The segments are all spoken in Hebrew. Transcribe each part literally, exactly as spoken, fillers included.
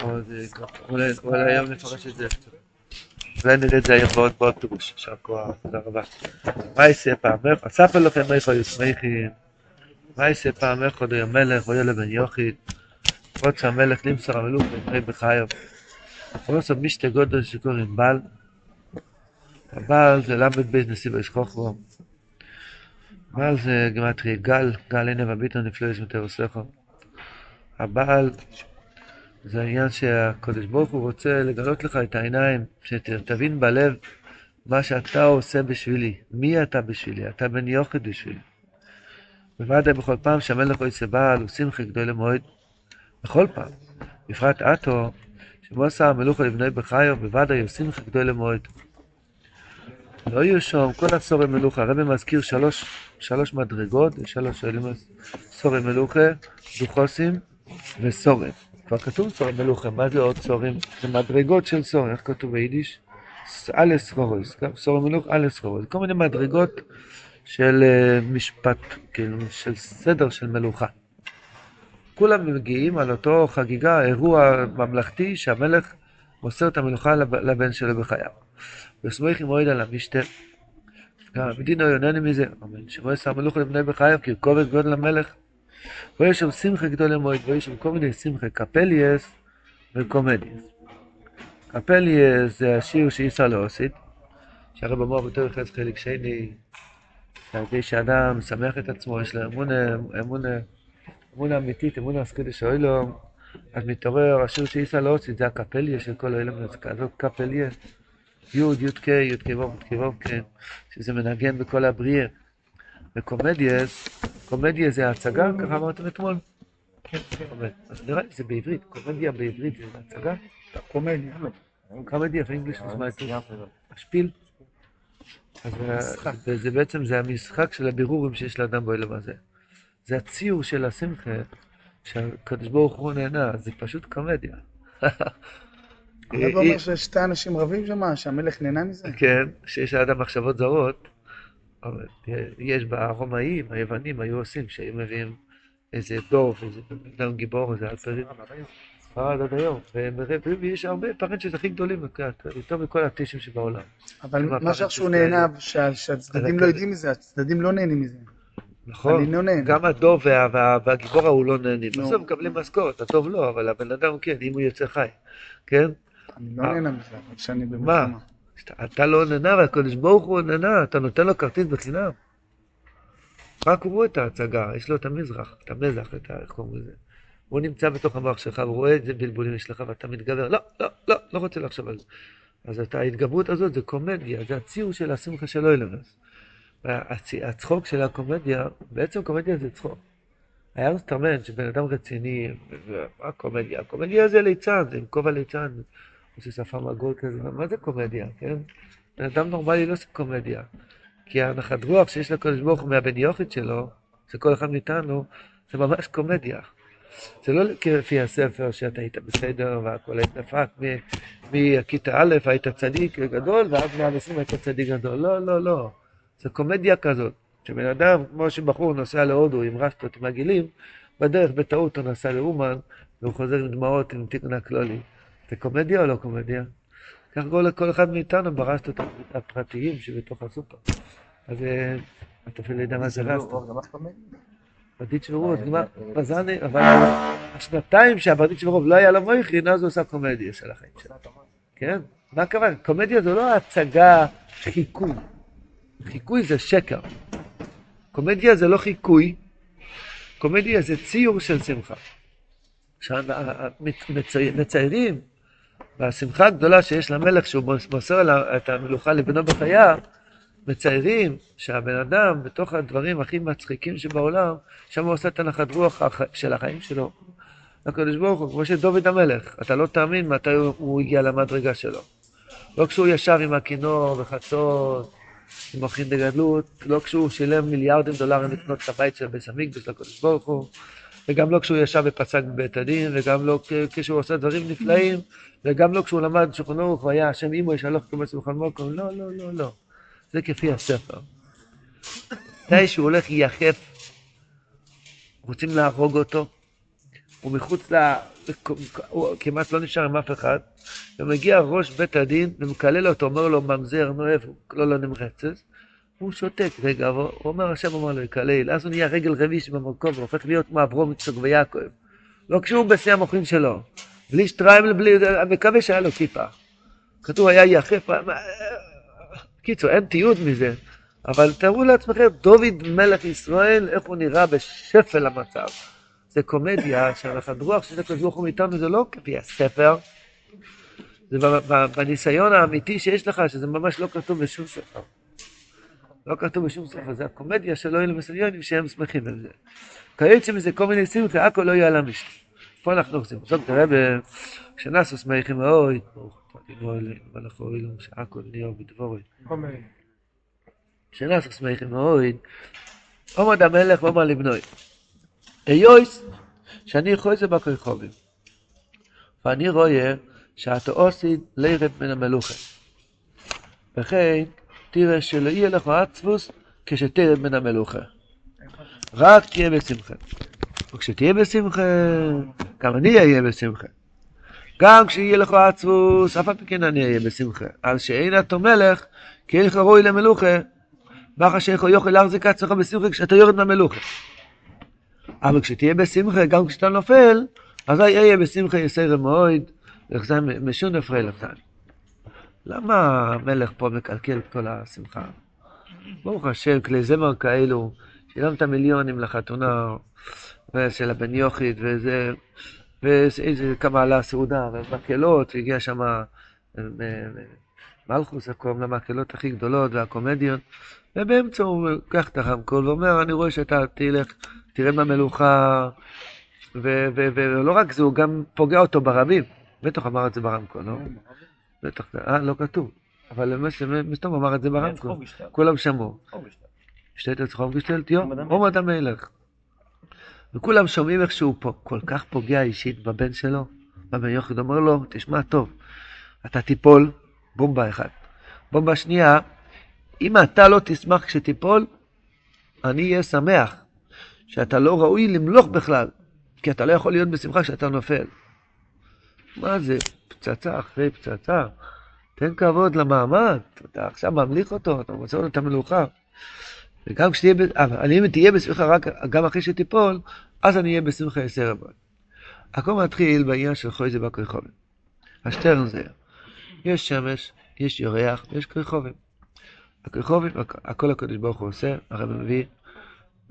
אולי היום נפרש את זה. אולי נראה את זה היום בעוד בעוד פירוש. שם כוח, תודה רבה. מה יעשה פעמך? אסף אלוקים איכו יוסמיכים. מה יעשה פעמך עוד היום מלך, עוד ילבן יוכית. עוד שהמלך נמסר המלוך ונמרי בחייו. עוד עושה משתה גודל שקוראים בל. בל זה למד בית נשיא וישכוח בו. בל זה גמטרי גל, גל הנה וביטו נפלויס מתרוסלחו. הבעל זה העניין שהקדוש ברוך הוא רוצה לגלות לך את העיניים, שתבין בלב מה שאתה עושה בשבילי, מי אתה בשבילי, אתה בן יוכד בשבילי. ובעדי בכל פעם שהמלך הוא יצא בעל, הוא שמחי גדול למועד, בכל פעם, בפרט עתו, שמוסה המלוך לבנוי בחיו, בוודאי הוא שמחי גדול למועד. לא יהיו שום, כל הסורי מלוכה, הרבי מזכיר שלוש, שלוש מדרגות, שלוש סורי מלוכה, דוחוסים וסורי. כבר כתוב סורי מלוכה, מה זה עוד סורים? זה מדרגות של סורי, איך כתוב ביידיש? אלה סחורויס, סורי מלוך אלה סחורויס, כל מיני מדרגות של משפט, כאילו, של סדר של מלוכה. כולם מגיעים על אותו חגיגה, אירוע ממלכתי שהמלך מוסר את המלוכה לבן שלו בחייו. וסמוך מועד על המשתה, גם המדינה יוננה מזה, אמן, שמועס המלוך לבני בחייו, כי כובד גודל המלך, ויש שם שמחה גדול למועד, ויש שם כל מיני שמחה, קפליאס וקומדיאס. קפליאס זה השיעור שאיסה לא עושית, שהרי במוח בתור יחד חלק שני, כדי שאדם שמח את עצמו, יש לה אמונה אמיתית, אמונה הסקדה שאוילום, אז מתעורר, השיעור שאיסה לא עושית, זה הקפליאס של כל אוילום, זאת קפליאס. יוד, יוד קי, יוד קיבוב, יוד קיבוב קי, שזה מנגן בכל הבריאה. וקומדיאס, קומדיה זה הצגה, ככה אמרתם אתמול? כן, כן. אז נראה, זה בעברית, קומדיה בעברית זה הצגה? קומדיה. קומדיה, באנגליש נשמע את זה. השפיל. זה בעצם, זה המשחק של הבירורים שיש לאדם בעולם הזה. זה הציור של השמחה, שהקדוש ברוך הוא נהנה, זה פשוט קומדיה. אני לא אומר שיש שתי אנשים רבים שמה, שהמלך נהנה מזה? כן, שיש לאדם מחשבות זרות, אבל יש ברומאים, היוונים היו עושים, שהיו מביאים איזה דוב, איזה אדם גיבור, איזה אלפרים. ספרד עד היום. ויש הרבה פרנצ'ס הכי גדולים, יותר מכל הטישים שבעולם. אבל מה שהוא נהנה, שהצדדים לא יודעים מזה, הצדדים לא נהנים מזה. נכון, גם הדוב והגיבור ההוא לא נהנים. בסוף מקבלים משכורת, הטוב לא, אבל הבן אדם כן, אם הוא יוצא חי, כן? אני לא נהנה מזה, אבל שאני במלחמה. מה? אתה לא נהנה, אבל הקדוש ברוך הוא נהנה, אתה נותן לו כרטיס בחינם. רק הוא רואה את ההצגה, יש לו את המזרח, את המזח, את החום הזה. הוא נמצא בתוך המוח שלך, הוא רואה איזה בלבולים יש לך, ואתה מתגבר, לא, לא, לא, לא רוצה לחשוב על זה. אז ההתגברות הזאת זה קומדיה, זה הציור של השמחה שלו ילמס. הצחוק של הקומדיה, בעצם קומדיה זה צחוק. היה מסתרמן שבן אדם רציני, מה קומדיה? קומדיה זה ליצן, זה עם כובע ליצן, יש שפה מגול כזה, מה זה קומדיה, כן? בן אדם נורמלי לא עושה קומדיה, כי הנחת רוח שיש לקדוש ברוך הוא מהבן יוכית שלו, שכל אחד מאיתנו, זה ממש קומדיה. זה לא כפי הספר שאתה היית בסדר והכל היית נפק, מהכיתה א' היית צדיק גדול, ואז מהנושאים היית צדיק גדול, לא, לא, לא. זה קומדיה כזאת. כשבן אדם, כמו שבחור נוסע להודו עם רשתות מגילים, בדרך בטעות הוא נסע לאומן, והוא חוזר עם דמעות עם תיקנה כלולי. זה קומדיה או לא קומדיה? כך גול לכל אחד מאיתנו ברשתות הפרטיים שבתוך הסופר. אז אתה אפילו יודע מה זה רשת. ברדית שברוב, בזני, אבל השנתיים שהברדית שברוב לא היה לו מויכין, אז הוא עושה קומדיה של החיים שלו. כן? מה הכוון? קומדיה זו לא הצגה חיקוי. חיקוי זה שקר. קומדיה זה לא חיקוי, קומדיה זה ציור של שמחה. כשמציירים והשמחה הגדולה שיש למלך שהוא מוסר את המלוכה לבנו בחייו, מציירים שהבן אדם בתוך הדברים הכי מצחיקים שבעולם, שם הוא עושה את הנחת רוח של החיים שלו. הקדוש ברוך הוא, כמו שדוד המלך, אתה לא תאמין מתי הוא הגיע למדרגה שלו. לא כשהוא ישב עם הכינור וחצות, עם אחים דגדלות, לא כשהוא שילם מיליארדים דולרים לקנות את הבית של בית המקדש לקדוש ברוך הוא, וגם לא כשהוא ישב ופסק בבית הדין, וגם לא כשהוא עושה דברים נפלאים, וגם לא כשהוא למד שולחן ערוך והיה השם אימו ישלח כמס שולחן מוקם, לא, לא, לא, לא. זה כפי הספר. מתי שהוא הולך יחף, רוצים להרוג אותו, ומחוץ ל... כמעט לא נשאר עם אף אחד, ומגיע ראש בית הדין ומקלל אותו, אומר לו ממזר, נואף, לא לא נמרצץ, והוא שותק רגע, הוא אומר, השם אומר לו, יקלל, אז הוא נהיה רגל רביש במרכוב, הוא הופך להיות מעברו מצוג ויעקב, לא כשהוא בשיא המוחים שלו, בלי שטריימל, בלי... מקווה שהיה לו כיפה, כתוב היה יחף, קיצור, אין תיעוד מזה, אבל תראו לעצמכם, דוד מלך ישראל, איך הוא נראה בשפל המצב. זה קומדיה שאנחנו רוח שזה כזרוך מאיתנו, זה לא כפי הספר, זה בניסיון האמיתי שיש לך, שזה ממש לא כתוב בשום ספר. לא כתוב בשום ספר, זה הקומדיה שלא יהיו למסליונים שהם שמחים על זה. כעת שמזה כל מיני סימך, הכל לא יהיה על המשת. פה אנחנו עושים, זאת אומרת, כשנסו שמחים, אוי, תגידו אלינו, ואנחנו אילום, שהכל נהיה בדבורי. כשנסו שמחים, אוי, עומד המלך ואומר לבנוי. איוס, שאני יכול זה בכרחובים, ואני רואה שאתה עושית לירד מן המלוכה, וכן תראה שלא יהיה לך עצבוס כשתרד מן המלוכה, רק תהיה בשמחה, וכשתהיה בשמחה, גם אני אהיה בשמחה, גם כשיהיה לך עצבוס, אף הפקין אני אהיה בשמחה, אז שאין אתה מלך, כי אין לך רואי למלוכה, מאחר שאיכו יוכל להחזיק עצמך בשמחה כשאתה יורד מהמלוכה. אבל כשתהיה בשמחה, גם כשאתה נופל, אז יהיה בשמחה יסר מאוד, וכזה משון נפרי לבדן. למה המלך פה מקלקל את כל השמחה? ברוך השם, כלי זמר כאלו, שילמת מיליונים לחתונה, של הבן יוחד, וזה, ואיזה כמה עלה סעודה, ומקהלות, והגיע שם מלכוס, הקוראים למקהלות הכי גדולות, והקומדיות, ובאמצע הוא לקח את הרמקול, ואומר, אני רואה שאתה תלך, תראה מהמלוכה, ולא רק זה, הוא גם פוגע אותו ברבים. בטח אמר את זה ברמקו, לא? בטח, אה, לא כתוב. אבל מסתום אמר את זה ברמקו. כולם שמעו. שתית את חום גשתלת, יום, עומד המלך. וכולם שומעים איך שהוא כל כך פוגע אישית בבן שלו. בבן יוחד אומר לו, תשמע טוב, אתה תיפול, בומבה אחת. בומבה שנייה, אם אתה לא תשמח כשתיפול, אני אהיה שמח. שאתה לא ראוי למלוך בכלל, כי אתה לא יכול להיות בשמחה כשאתה נופל. מה זה? פצצה אחרי פצצה. תן כבוד למעמד, אתה עכשיו ממליך אותו, אתה מוצא לו את המלוכה. וגם כשתהיה, אבל אם תהיה בשמחה רק גם אחרי שתיפול, אז אני אהיה בשמחה יסר רבות. הכל מתחיל בעניין של חויזה בכריחובים. השטרן זה, יש שמש, יש ירח, יש כריחובים. הכריחובים, הכל הקדוש ברוך הוא עושה, הרב מביא,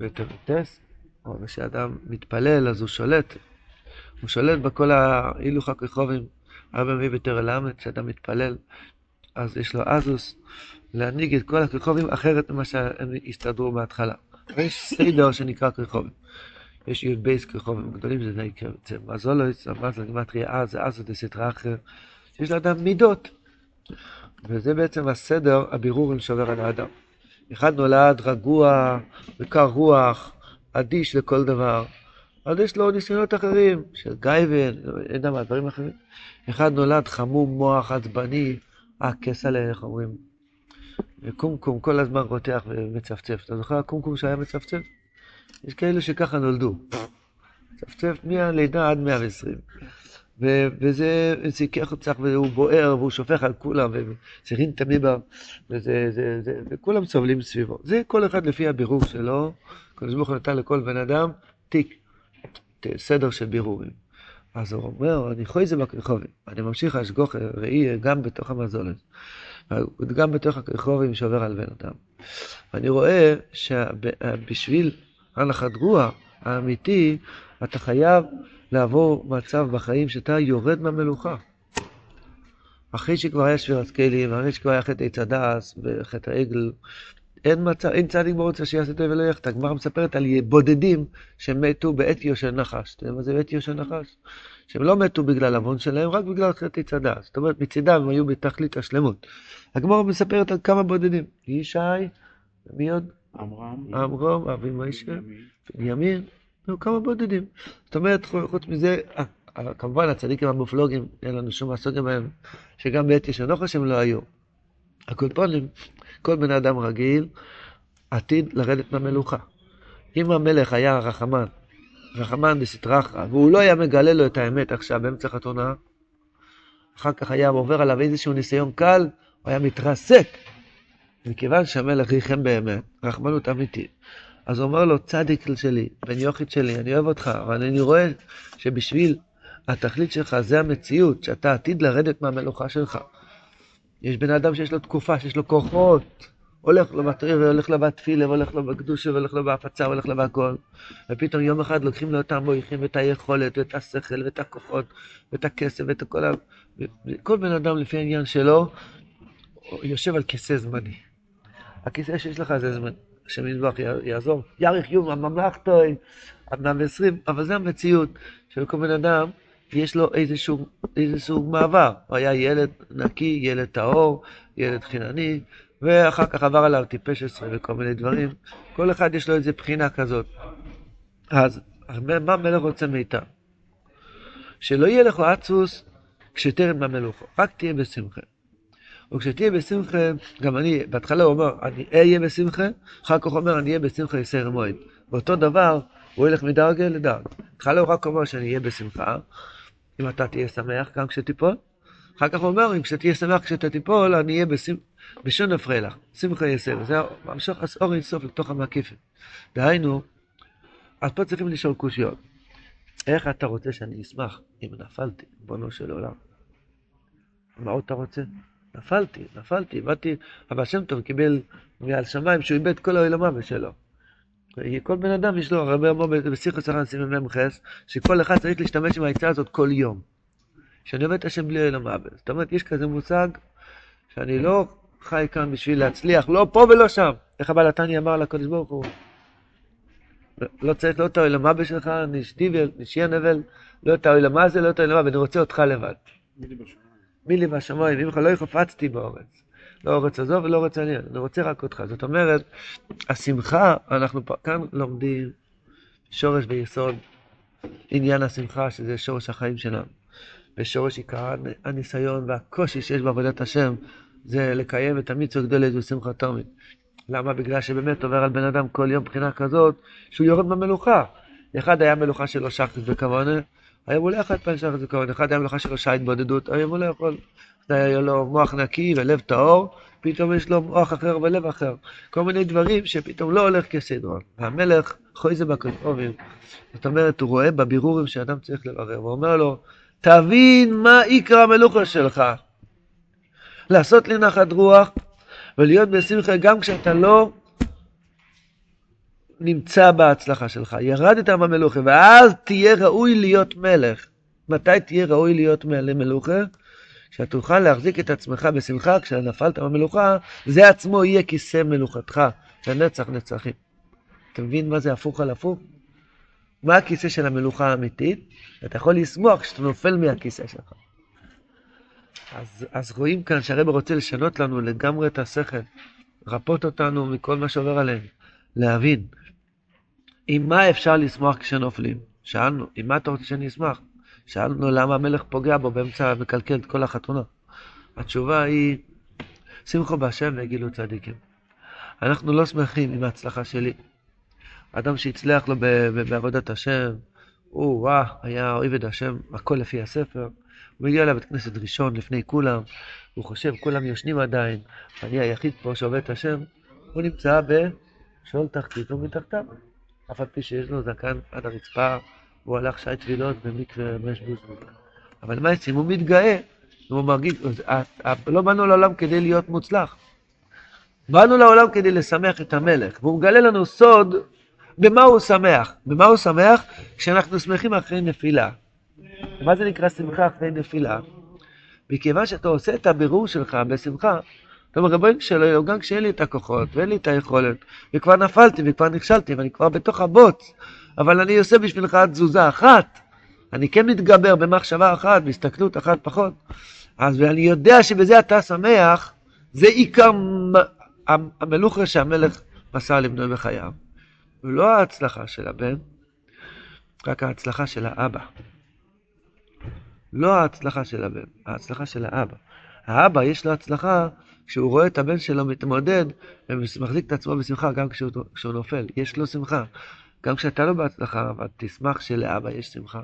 ותרטס, או כשאדם מתפלל אז הוא שולט, הוא שולט בכל ההילוך הכרחובים, הרבה מביא בתר הלמת, כשאדם מתפלל, אז יש לו אזוס, להניג את כל הכרחובים אחרת ממה שהם הסתדרו מההתחלה. יש סדר שנקרא כרחובים, יש יוד בייס כרחובים גדולים, זה די קרצה, מזולויס, המזל, גמטריה אז, זה אזוס, זה סתרה אחר, שיש לאדם מידות, וזה בעצם הסדר, הבירור עם שובר על האדם. אחד נולד רגוע, בקר רוח, אדיש לכל דבר. אז יש לו ניסיונות אחרים, של גייבן, אין דבר, דברים אחרים. אחד נולד חמום, מוח, עצבני, הכס עליהם, איך אומרים. וקומקום, כל הזמן רותח ומצפצף. אתה זוכר הקומקום שהיה מצפצף? יש כאלה שככה נולדו. מצפצף מהלידה עד מאה ועשרים. וזה סיכך צריך, והוא בוער, והוא שופך על כולם, ושיחין תמיבה, וכולם סובלים סביבו. זה כל אחד לפי הבירור שלו, כל זמוך נתן לכל בן אדם, תיק, סדר של בירורים. אז הוא אומר, אני חוי זה בכרחובים, אני ממשיך להשגוך ראי גם בתוך המזולת, גם בתוך הכרחובים שעובר על בן אדם. ואני רואה שבשביל הנחת רוח האמיתי, אתה חייב לעבור מצב בחיים שאתה יורד מהמלוכה. אחרי שכבר היה שבירת כלים, אחרי שכבר היה חטא צדס וחטא עגל, אין, מצב, אין צדיק ברוצה שיעשה טוב ולא יחטא. הגמרא מספרת על בודדים שמתו בעטיו של נחש. מה זה בעטיו של נחש? שהם לא מתו בגלל עוון שלהם, רק בגלל חטא צדס. זאת אומרת, מצידם הם היו בתכלית השלמות. הגמרא מספרת על כמה בודדים. ישי, מי עוד? עמרם, עמרם, אבימיישה, בנימין. היו כמה בודדים. זאת אומרת, חוץ מזה, כמובן הצדיקים המופלוגים, אין לנו שום הסוגיה בהם, שגם בעת יש הנוחש הם לא היו. הקולפונים, כל בן אדם רגיל, עתיד לרדת מהמלוכה. אם המלך היה הרחמן, רחמן דסטרחה, והוא לא היה מגלה לו את האמת עכשיו באמצע חתונה, אחר כך היה עובר עליו איזשהו ניסיון קל, הוא היה מתרסק. מכיוון שהמלך ריחם באמת, רחמנות אמיתית, אז הוא אומר לו, צדיק שלי, בן יוכית שלי, אני אוהב אותך, אבל אני רואה שבשביל התכלית שלך זה המציאות, שאתה עתיד לרדת מהמלוכה שלך. יש בן אדם שיש לו תקופה, שיש לו כוחות, הולך לו בתריר, הולך לו בתפילה, הולך לו בקדושה, הולך לו בהפצה, הולך לו בהכל. ופתאום יום אחד לוקחים לו את המויכים, ואת היכולת, ואת השכל, ואת הכוחות, ואת הכסף, ואת כל ה... כל בן אדם לפי העניין שלו, יושב על כיסא זמני. הכיסא שיש לך זה זמני. שמדבח יעזור, יעריך יום, הממלך טועי, עדנם ועשרים, אבל זה המציאות של כל בן אדם, יש לו איזשהו, איזשהו מעבר. הוא היה ילד נקי, ילד טהור, ילד חינני, ואחר כך עבר עליו טיפש עשרה וכל מיני דברים. כל אחד יש לו איזו בחינה כזאת. אז מה המלך רוצה מאיתה? שלא יהיה לך עצוס כשתרם למלוך, רק תהיה בשמחה. וכשתהיה בשמחה, גם אני, בהתחלה הוא אומר, אני אהיה בשמחה, אחר כך אומר, אני אהיה בשמחה יסר מועד. באותו דבר, הוא ילך מדרגה לדרג. בהתחלה הוא רק אומר שאני אהיה בשמחה, אם אתה תהיה שמח גם כשתיפול. אחר כך הוא אומר, אם כשתהיה שמח כשאתה תיפול, אני אהיה בשמחה, בשון נפרי לך, שמחה יסר. זה המשוך אור אינסוף לתוך המקיפת. דהיינו, אז פה צריכים לשאול קושיות. איך אתה רוצה שאני אשמח אם נפלתי, בונו של עולם? מה עוד אתה רוצה? נפלתי, נפלתי, באתי, אבא שם טוב קיבל מעל שמיים שהוא איבד כל העולמה שלו. כל בן אדם יש לו, הרבה אמרו בשיח השכן שימים ממחס, שכל אחד צריך להשתמש עם ההצעה הזאת כל יום. שאני עובד את השם בלי העולמה. זאת אומרת, יש כזה מושג שאני לא חי כאן בשביל להצליח, לא פה ולא שם. איך הבעל התני אמר לקודש ברוך הוא? לא צריך לא את העולמה שלך, נשתיבל, נשיע נבל, לא את העולמה הזה, לא את העולמה, ואני רוצה אותך לבד. מילי בשמיים, אם לך לא יחפצתי באורץ, לא אורץ הזו ולא אורץ עניין, אני רוצה רק אותך. זאת אומרת, השמחה, אנחנו כאן לומדים שורש ויסוד, עניין השמחה, שזה שורש החיים שלנו, ושורש עיקר הניסיון והקושי שיש בעבודת השם, זה לקיים את המצווה הגדולה בשמחה תמיד. למה? בגלל שבאמת עובר על בן אדם כל יום בחינה כזאת, שהוא יורד במלוכה. אחד היה מלוכה שלו שחס וכוונה, היום הוא לא יכול להתפנשך את זה כמובן, אחד היה מלוכה שלו שעה התבודדות, היום הוא לא יכול, היה לו מוח נקי ולב טהור, פתאום יש לו מוח אחר ולב אחר, כל מיני דברים שפתאום לא הולך כסדרון. והמלך חוי זה בקטעובים, זאת אומרת, הוא רואה בבירורים שאדם צריך לברר, הוא אומר לו, תבין מה עיקר המלוכה שלך, לעשות לי נחת רוח ולהיות בשמחה גם כשאתה לא נמצא בהצלחה שלך, ירדת מהמלוכה, ואז תהיה ראוי להיות מלך. מתי תהיה ראוי להיות מלוכה? כשאתה תוכל להחזיק את עצמך בשמחה, כשנפלת מהמלוכה, זה עצמו יהיה כיסא מלוכתך, לנצח נצחים. אתה מבין מה זה הפוך על הפוך? מה הכיסא של המלוכה האמיתית? אתה יכול לסמוך שאתה נופל מהכיסא שלך. אז, אז רואים כאן שהרב רוצה לשנות לנו לגמרי את השכל, רפות אותנו מכל מה שעובר עלינו, להבין. עם מה אפשר לשמוח כשנופלים? שאלנו, עם מה אתה רוצה שאני אשמח? שאלנו למה המלך פוגע בו באמצע מקלקל את כל החתונה. התשובה היא, שמחו בהשם וגילו צדיקים. אנחנו לא שמחים עם ההצלחה שלי. אדם שהצליח לו בעבודת השם, הוא וואה, היה עובד השם, הכל לפי הספר. הוא מגיע לבית כנסת ראשון לפני כולם, הוא חושב, כולם יושנים עדיין, אני היחיד פה שעובד את השם, הוא נמצא ב... שאול תחתית ומתחתיו, אף על פי שיש לו זקן עד הרצפה, הוא הלך שי תבילות במקווה משבוז. אבל מה יש אם הוא מתגאה, הוא מרגיש, לא באנו לעולם כדי להיות מוצלח, באנו לעולם כדי לשמח את המלך, והוא מגלה לנו סוד במה הוא שמח. במה הוא שמח? כשאנחנו שמחים אחרי נפילה. מה זה נקרא שמחה אחרי נפילה? מכיוון שאתה עושה את הבירור שלך בשמחה, זאת אומרת, רבועים שלו, גם כשאין לי את הכוחות ואין לי את היכולת, וכבר נפלתי וכבר נכשלתי ואני כבר בתוך הבוץ, אבל אני עושה בשבילך תזוזה אחת, אני כן מתגבר במחשבה אחת, בהסתכלות אחת פחות, אז ואני יודע שבזה אתה שמח, זה עיקר המלוכה שהמלך מסע לבנוי בחייו. ולא ההצלחה של הבן, רק ההצלחה של האבא. לא ההצלחה של הבן, ההצלחה של האבא. האבא יש לו הצלחה, כשהוא רואה את הבן שלו מתמודד, ומחזיק את עצמו בשמחה גם כשהוא, כשהוא נופל. יש לו שמחה. גם כשאתה לא בהצלחה, אבל תשמח שלאבא יש שמחה.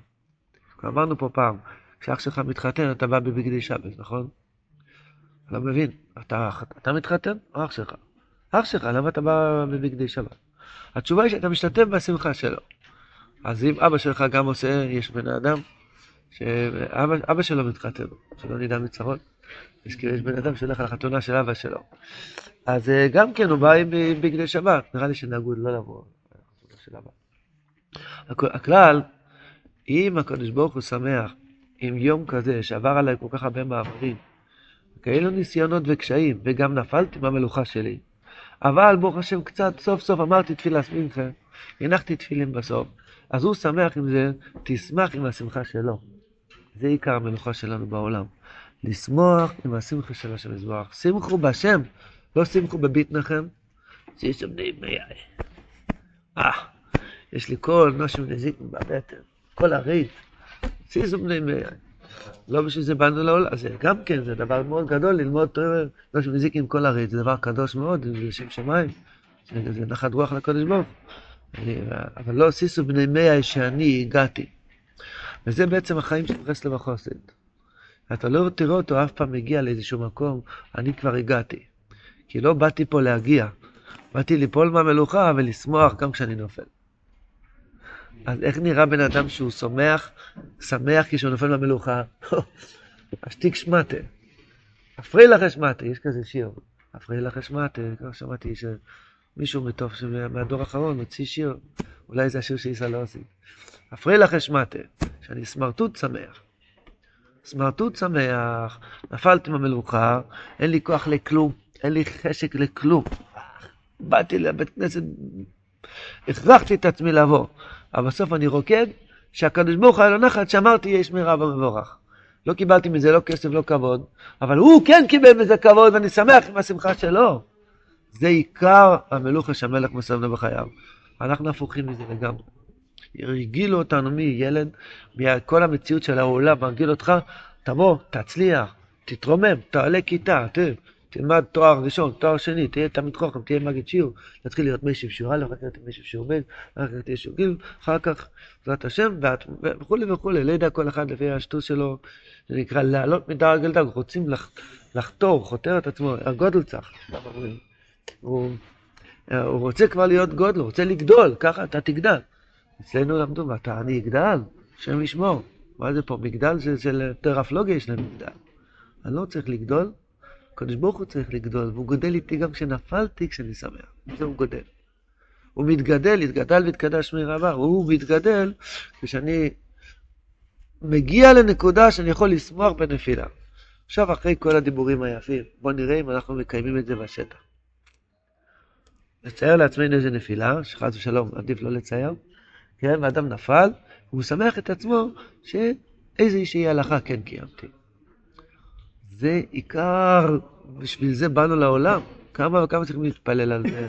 אמרנו פה פעם, כשאח שלך מתחתן, אתה בא בבגדי שבס, נכון? לא מבין, אתה, אתה מתחתן או אח שלך? אח שלך, למה אתה בא בבגדי שבס? התשובה היא שאתה משתתף בשמחה שלו. אז אם אבא שלך גם עושה, יש בן האדם, שאבא אבא שלו מתחתן, שלא נדע מצרון. יש כאילו, יש בן אדם שהולך על החתונה של אבא שלו. אז גם כן הוא בא עם בגדי שבת, נראה לי שנהגו לא לבוא על החתונה של אבא. הכלל, אם הקדוש ברוך הוא שמח, עם יום כזה שעבר עליי כל כך הרבה מעברים, כאלו ניסיונות וקשיים, וגם נפלתי מהמלוכה שלי. אבל ברוך השם קצת, סוף סוף אמרתי תפילה סמינכם, הנחתי תפילים בסוף. אז הוא שמח עם זה, תשמח עם השמחה שלו. זה עיקר המלוכה שלנו בעולם. לשמוח עם השמחה של השם יזבח. שמחו בהשם, לא שמחו בביתנכם, שיש שם נעימי. אה, יש לי כל נושם נזיק בבטן, כל הרית, שיש שם נעימי. לא בשביל זה באנו לעולם, אז גם כן, זה דבר מאוד גדול, ללמוד נושם נזיק עם כל הרית, זה דבר קדוש מאוד, זה שם שמיים, זה נחת רוח לקודש בו. אבל לא סיסו בני מאה שאני הגעתי. וזה בעצם החיים של חסד וחסד. אתה לא תראה אותו אף פעם מגיע לאיזשהו מקום, אני כבר הגעתי. כי לא באתי פה להגיע. באתי ליפול מהמלוכה ולשמוח גם כשאני נופל. אז איך נראה בן אדם שהוא שמח, שמח כשהוא נופל מהמלוכה? אשתיק שמעתה. אפרי לך שמעתה, יש כזה שיר. אפרי לך שמעתה, כבר שמעתי ש... מישהו מטוב מהדור האחרון הוציא שיר, אולי זה השיר שאיסה לא עושים. אפרי לך שמעתה, שאני סמרטוט שמח. סמרטוט שמח, נפלתי מהמלוכה, אין לי כוח לכלום, אין לי חשק לכלום. באתי לבית כנסת, הכרחתי את עצמי לבוא, אבל בסוף אני רוקד, שהקדוש ברוך הוא היה לו נחת, שאמרתי יש מרב המבורך. לא קיבלתי מזה לא כסף, לא כבוד, אבל הוא כן קיבל מזה כבוד, ואני שמח עם השמחה שלו. זה עיקר המלוכה שהמלך מסבנה בחייו. אנחנו הפוכים מזה לגמרי. הרגילו אותנו מילד, מכל המציאות של העולם, הרגיל אותך, תבוא, תצליח, תתרומם, תעלה כיתה, ת, תלמד תואר ראשון, תואר שני, תהיה תמיד חוכם, תהיה מגיד שיעור, תתחיל להיות מי שבשיעור הלאה, אחר כך תהיה מי שבשיעור בן, אחר כך תהיה שוגים, אחר כך זאת השם, וכו' וכו', לידע כל אחד לפי השטוס שלו, זה נקרא לעלות מדרגל דרגל, רוצים לח, לחתור, חותר את עצמו, הגודל צח. הוא, הוא רוצה כבר להיות גודל, הוא רוצה לגדול, ככה אתה תגדל. אצלנו למדו, ואתה אני אגדל, שם ישמור. מה זה פה? מגדל זה, זה טרפלוגיה יש להם מגדל. אני לא צריך לגדול, הקדוש ברוך הוא צריך לגדול, והוא גודל איתי גם כשנפלתי, כשאני שמח. זה הוא גודל. הוא מתגדל, התגדל והתקדש מרבה, הוא מתגדל כשאני מגיע לנקודה שאני יכול לשמוח בנפילה. עכשיו אחרי כל הדיבורים היפים, בוא נראה אם אנחנו מקיימים את זה בשטח. לצייר לעצמנו איזה נפילה, שחז ושלום, עדיף לא לצייר, כן, ואדם נפל, והוא שמח את עצמו שאיזושהי הלכה כן קיימתי. זה עיקר, בשביל זה באנו לעולם, כמה וכמה צריכים להתפלל על זה,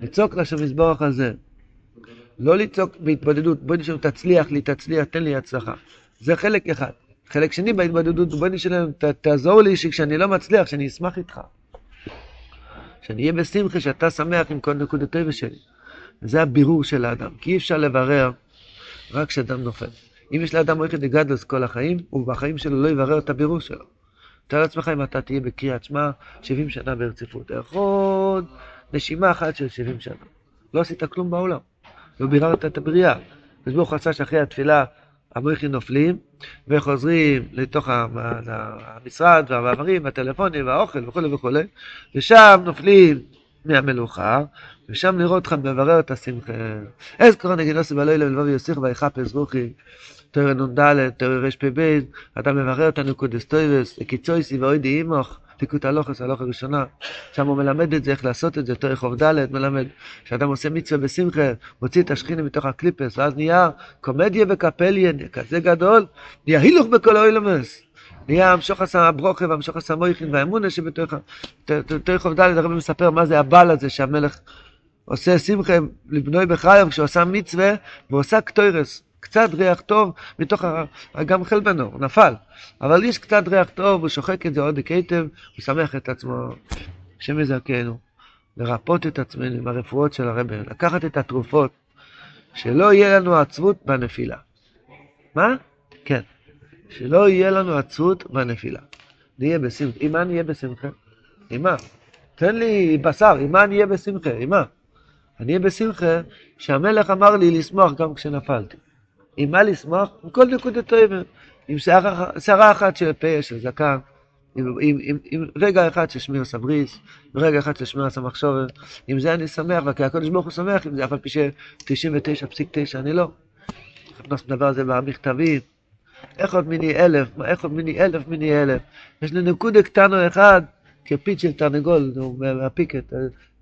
לצעוק לשם יזבח על זה, לא לצעוק בהתבודדות, בואי נשאר תצליח לי, תצליח, תן לי הצלחה, זה חלק אחד. חלק שני בהתבודדות, בואי נשאר, תעזור לי שכשאני לא מצליח, שאני אשמח איתך. שאני אהיה בשמחה שאתה שמח עם כל נקודתי ושלי. וזה הבירור של האדם, כי אי אפשר לברר רק כשאדם נופל. אם יש לאדם הולכת לגדלוס כל החיים, ובחיים שלו לא יברר את הבירור שלו. תאר לעצמך אם אתה תהיה בקריאת שמע שבעים שנה ברציפות. עוד נשימה אחת של שבעים שנה. לא עשית כלום בעולם. לא ביררת את הבריאה. ושבור חצה שאחרי התפילה המויכים נופלים, וחוזרים לתוך המשרד והמעברים, הטלפונים והאוכל וכו' וכו', ושם נופלים מהמלוכה, ושם לראות אותך מברר את השמחה. אז קורא נגיד נוסי בלילה ולבבי יוסיך ויחפש רוחי, תאיר נונדלת, תאיר רשפבין, אתה מברר את הנקודס טויבס, הקיצויסי ואוידי אימוך, תיקות הלוחס, הלוח הראשונה, שם הוא מלמד את זה, איך לעשות את זה, תאיר חוב דלת, מלמד, שאדם עושה מצווה בשמחה, מוציא את השכינה מתוך הקליפס, ואז נהיה קומדיה וקפליה, כזה גדול, נהיה הילוך בכל האוילומס, נהיה המשוך הסמה ברוכב, המשוך הסמויכין והאמונה שבתוך, תאיר חוב דלת, הרב מספר מה זה הבעל הזה שהמלך עושה שמחה לבנוי בחייו, כשהוא עושה מצווה, ועושה כתוירס, קצת ריח טוב מתוך גם חלבנו, נפל. אבל יש קצת ריח טוב, הוא שוחק את זה עוד בקייטב, הוא שמח את עצמו, שמזכנו, לרפות את עצמנו עם הרפואות של הרבן, לקחת את התרופות שלא יהיה לנו עצבות בנפילה. מה? כן. שלא יהיה לנו עצבות בנפילה. נהיה בשמחה. אימא נהיה בשמחה? אימא, תן לי בשר, אימא נהיה בשמחה, אימא. אני אהיה בשמחה שהמלך אמר לי לשמוח גם כשנפלתי. עם מה לשמוח? עם כל נקודת האיבר. עם שערה, שערה אחת של פה, של זקן, עם, עם, עם, עם רגע אחד ששמיר סבריס, עם רגע אחד ששמיר הסמך שובר, עם זה אני שמח, וכי הקודש ברוך הוא שמח עם זה, אף על פי ש-תשעים ותשע נקודה תשע אני לא. אנחנו נדבר על זה במכתבים. איך עוד מיני אלף, איך עוד מיני אלף, מיני אלף. יש לי נקודה קטנה אחד, כפית של תרנגול, הפיקט,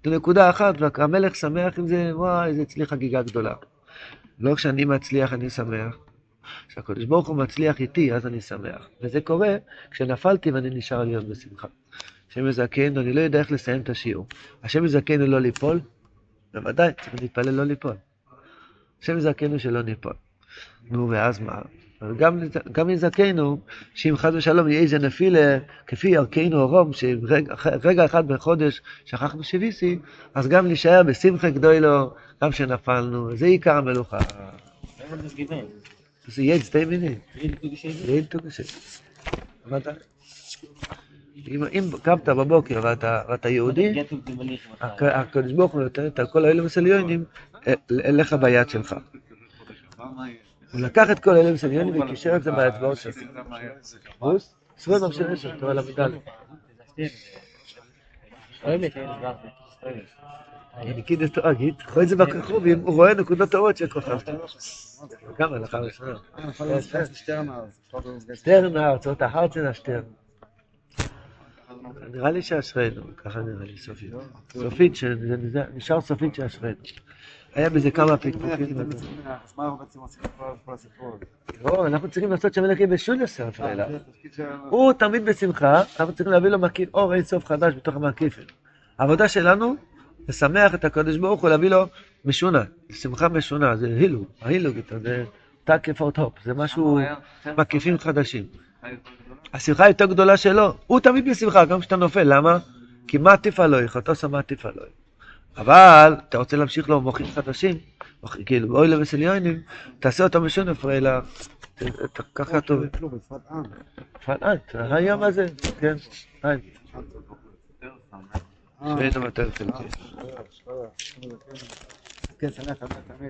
נקודה אחת, והמלך שמח עם זה, וואי, זה אצלי חגיגה גדולה. לא כשאני מצליח אני שמח, כשהקדוש ברוך הוא מצליח איתי אז אני שמח. וזה קורה כשנפלתי ואני נשאר להיות בשמחה. השם יזכנו, אני לא יודע איך לסיים את השיעור. השם יזכנו לא ליפול, בוודאי, צריך להתפלל לא ליפול. השם יזכנו שלא ניפול. נו, ואז מה? גם, גם יזכנו שאם חד ושלום יהיה איזה נפילה, כפי ירקנו הרום, שרגע אחד בחודש שכחנו שביסי, אז גם להישאר בשמחה גדולה, גם שנפלנו, זה עיקר המלוכה. זה יהיה שתי מינים. יהיה תוגשת. אם קמת בבוקר ואתה יהודי, הקדוש ברוך הוא נותן את כל האלם הסליונים אליך ביד שלך. הוא לקח את כל האלם הסליונים וקישר את זה מהאצבעות שלך. רוס? סבב המשנה שלך, אבל המדל. אוהבת, אוהבת. אני כדי תואגית, רואה את זה בקרחובים, הוא רואה נקודות תאות של כוכבת. כמה לך ראשונה? שטרן הארץ, אותה הארץ אלה שטרן. נראה לי שאשרנו, ככה נראה לי סופית. סופית, נשאר סופית שאשרנו. היה בזה כמה פקפוקים. מה אנחנו בעצם עושים כל הסיפור? לא, אנחנו צריכים לעשות שהמלך יהיה בשוד הסרט לילה. הוא תמיד בשמחה, אנחנו צריכים להביא לו אור אין סוף חדש בתוך המקיפן. העבודה שלנו, לשמח את הקדוש ברוך הוא, להביא לו משונה, שמחה משונה, זה הילוג, ההילוג איתו, זה תקף אוט הופ, זה משהו מקיפים חדשים. השמחה היא יותר גדולה שלו, הוא תמיד בשמחה, גם כשאתה נופל, למה? כי מה עטיפה לו, חטא שמה עטיפה לו. אבל אתה רוצה להמשיך לו מוחים חדשים, כאילו באוי לבסליונים, תעשה אותו משונה פרילה, ככה טוב. שפת עין, היום הזה, כן, עין. שווה את המטר חלקי. כן, תנך, תנך.